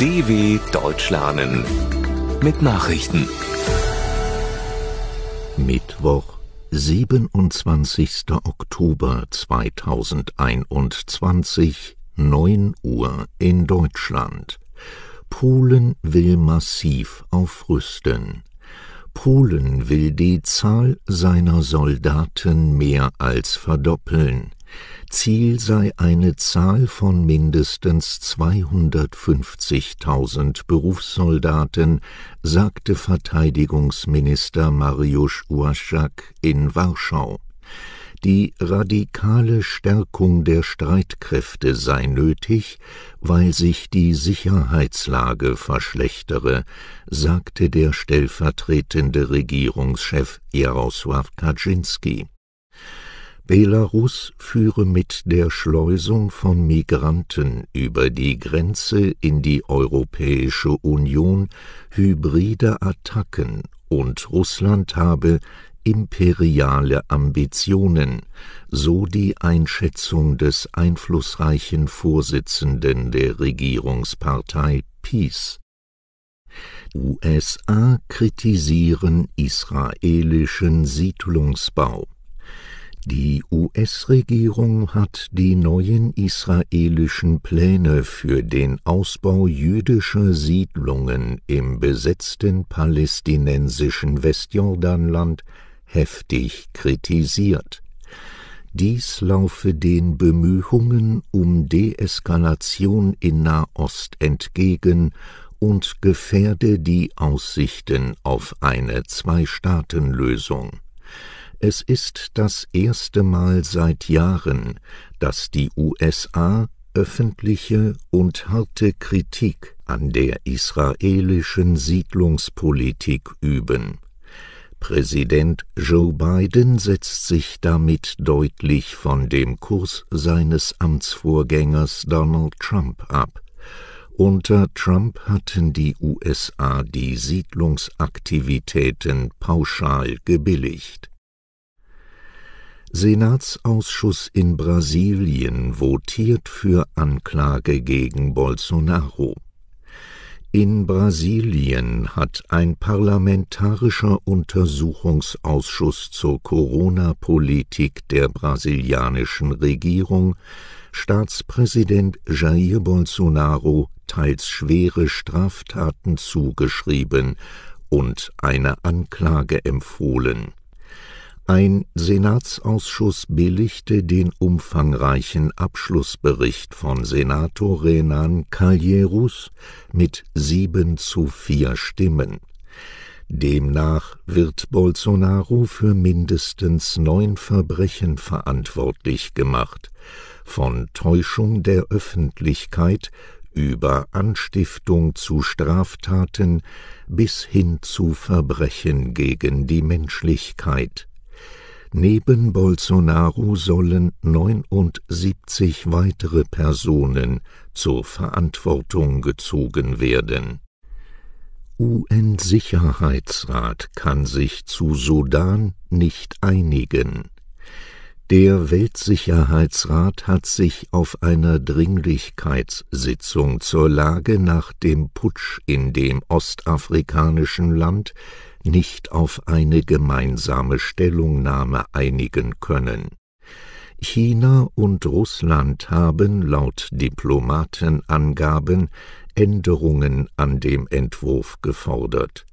DW Deutsch lernen mit Nachrichten. Mittwoch, 27. Oktober 2021, 9 Uhr in Deutschland. Polen will massiv aufrüsten. Polen will die Zahl seiner Soldaten mehr als verdoppeln. Ziel sei eine Zahl von mindestens 250.000 Berufssoldaten, sagte Verteidigungsminister Mariusz Błaszczak in Warschau. Die radikale Stärkung der Streitkräfte sei nötig, weil sich die Sicherheitslage verschlechtere, sagte der stellvertretende Regierungschef Jarosław Kaczyński. Belarus führe mit der Schleusung von Migranten über die Grenze in die Europäische Union hybride Attacken und Russland habe imperiale Ambitionen, so die Einschätzung des einflussreichen Vorsitzenden der Regierungspartei PiS. USA kritisieren israelischen Siedlungsbau. Die US-Regierung hat die neuen israelischen Pläne für den Ausbau jüdischer Siedlungen im besetzten palästinensischen Westjordanland heftig kritisiert. Dies laufe den Bemühungen um Deeskalation in Nahost entgegen und gefährde die Aussichten auf eine Zwei-Staaten-Lösung. Es ist das erste Mal seit Jahren, dass die USA öffentliche und harte Kritik an der israelischen Siedlungspolitik üben. Präsident Joe Biden setzt sich damit deutlich von dem Kurs seines Amtsvorgängers Donald Trump ab. Unter Trump hatten die USA die Siedlungsaktivitäten pauschal gebilligt. Senatsausschuss in Brasilien votiert für Anklage gegen Bolsonaro. In Brasilien hat ein parlamentarischer Untersuchungsausschuss zur Corona-Politik der brasilianischen Regierung Staatspräsident Jair Bolsonaro teils schwere Straftaten zugeschrieben und eine Anklage empfohlen. Ein Senatsausschuss billigte den umfangreichen Abschlussbericht von Senator Renan Calheiros mit 7:4 Stimmen. Demnach wird Bolsonaro für mindestens 9 Verbrechen verantwortlich gemacht, von Täuschung der Öffentlichkeit über Anstiftung zu Straftaten bis hin zu Verbrechen gegen die Menschlichkeit. Neben Bolsonaro sollen 79 weitere Personen zur Verantwortung gezogen werden. UN-Sicherheitsrat kann sich zu Sudan nicht einigen. Der Weltsicherheitsrat hat sich auf einer Dringlichkeitssitzung zur Lage nach dem Putsch in dem ostafrikanischen Land nicht auf eine gemeinsame Stellungnahme einigen können. China und Russland haben laut Diplomatenangaben Änderungen an dem Entwurf gefordert.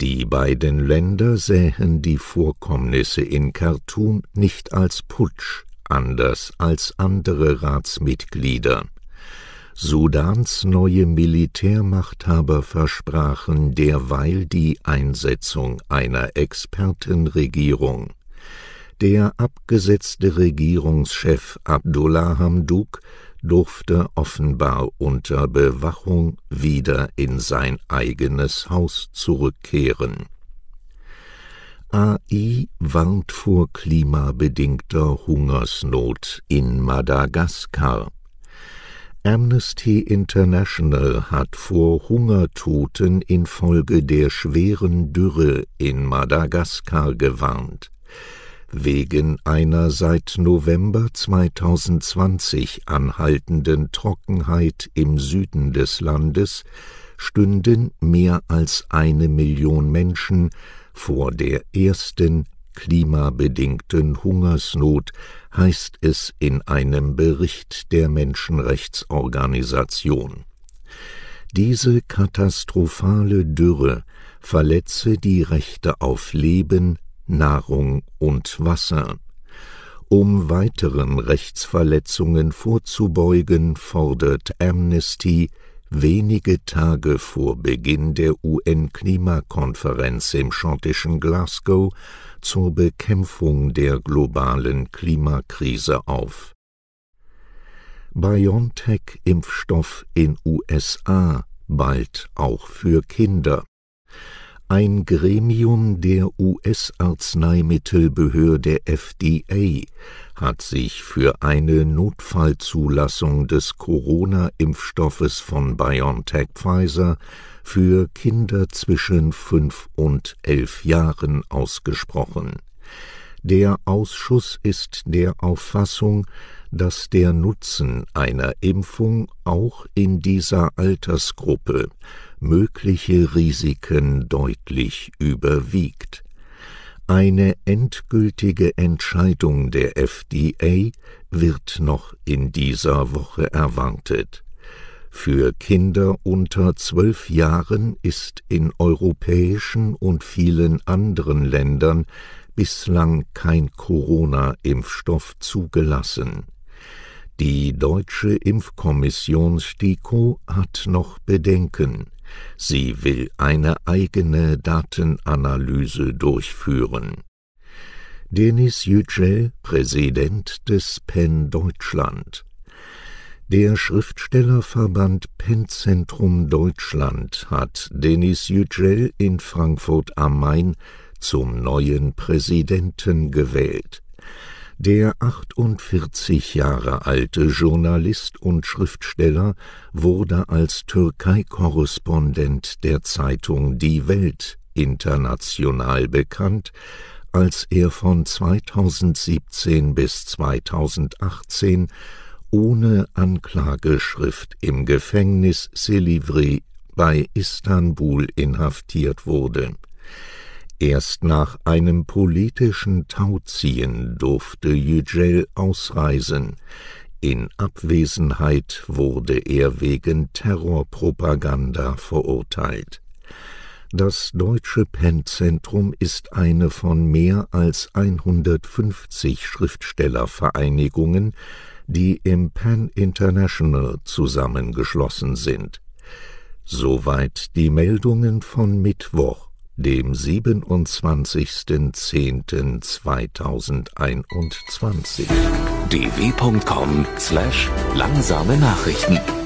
Die beiden Länder sähen die Vorkommnisse in Khartum nicht als Putsch, anders als andere Ratsmitglieder. Sudans neue Militärmachthaber versprachen derweil die Einsetzung einer Expertenregierung. Der abgesetzte Regierungschef Abdalla Hamdok durfte offenbar unter Bewachung wieder in sein eigenes Haus zurückkehren. AI warnt vor klimabedingter Hungersnot in Madagaskar. Amnesty International hat vor Hungertoten infolge der schweren Dürre in Madagaskar gewarnt. wegen einer seit November 2020 anhaltenden Trockenheit im Süden des Landes stünden mehr als 1 Million Menschen vor der ersten klimabedingten Hungersnot, heißt es in einem Bericht der Menschenrechtsorganisation. Diese katastrophale Dürre verletze die Rechte auf Leben, Nahrung und Wasser. Um weiteren Rechtsverletzungen vorzubeugen, fordert Amnesty, wenige Tage vor Beginn der UN-Klimakonferenz im schottischen Glasgow zur Bekämpfung der globalen Klimakrise auf. BioNTech-Impfstoff in USA bald auch für Kinder. Ein Gremium der US-Arzneimittelbehörde FDA hat sich für eine Notfallzulassung des Corona-Impfstoffes von BioNTech-Pfizer für Kinder zwischen 5 und 11 Jahren ausgesprochen. Der Ausschuss ist der Auffassung, dass der Nutzen einer Impfung auch in dieser Altersgruppe mögliche Risiken deutlich überwiegt. Eine endgültige Entscheidung der FDA wird noch in dieser Woche erwartet. Für Kinder unter 12 Jahren ist in europäischen und vielen anderen Ländern bislang kein Corona-Impfstoff zugelassen. Die deutsche Impfkommission Stiko hat noch Bedenken. Sie will eine eigene Datenanalyse durchführen. Deniz Yücel, Präsident des PEN Deutschland. Der Schriftstellerverband PEN-Zentrum Deutschland hat Deniz Yücel in Frankfurt am Main zum neuen Präsidenten gewählt. Der 48 Jahre alte Journalist und Schriftsteller wurde als Türkei-Korrespondent der Zeitung Die Welt international bekannt, als er von 2017 bis 2018 ohne Anklageschrift im Gefängnis Silivri bei Istanbul inhaftiert wurde. Erst nach einem politischen Tauziehen durfte Yücel ausreisen. In Abwesenheit wurde er wegen Terrorpropaganda verurteilt. Das deutsche PEN-Zentrum ist eine von mehr als 150 Schriftstellervereinigungen, die im PEN International zusammengeschlossen sind. Soweit die Meldungen von Mittwoch, dem 27.10.2021. dw.com/langsame Nachrichten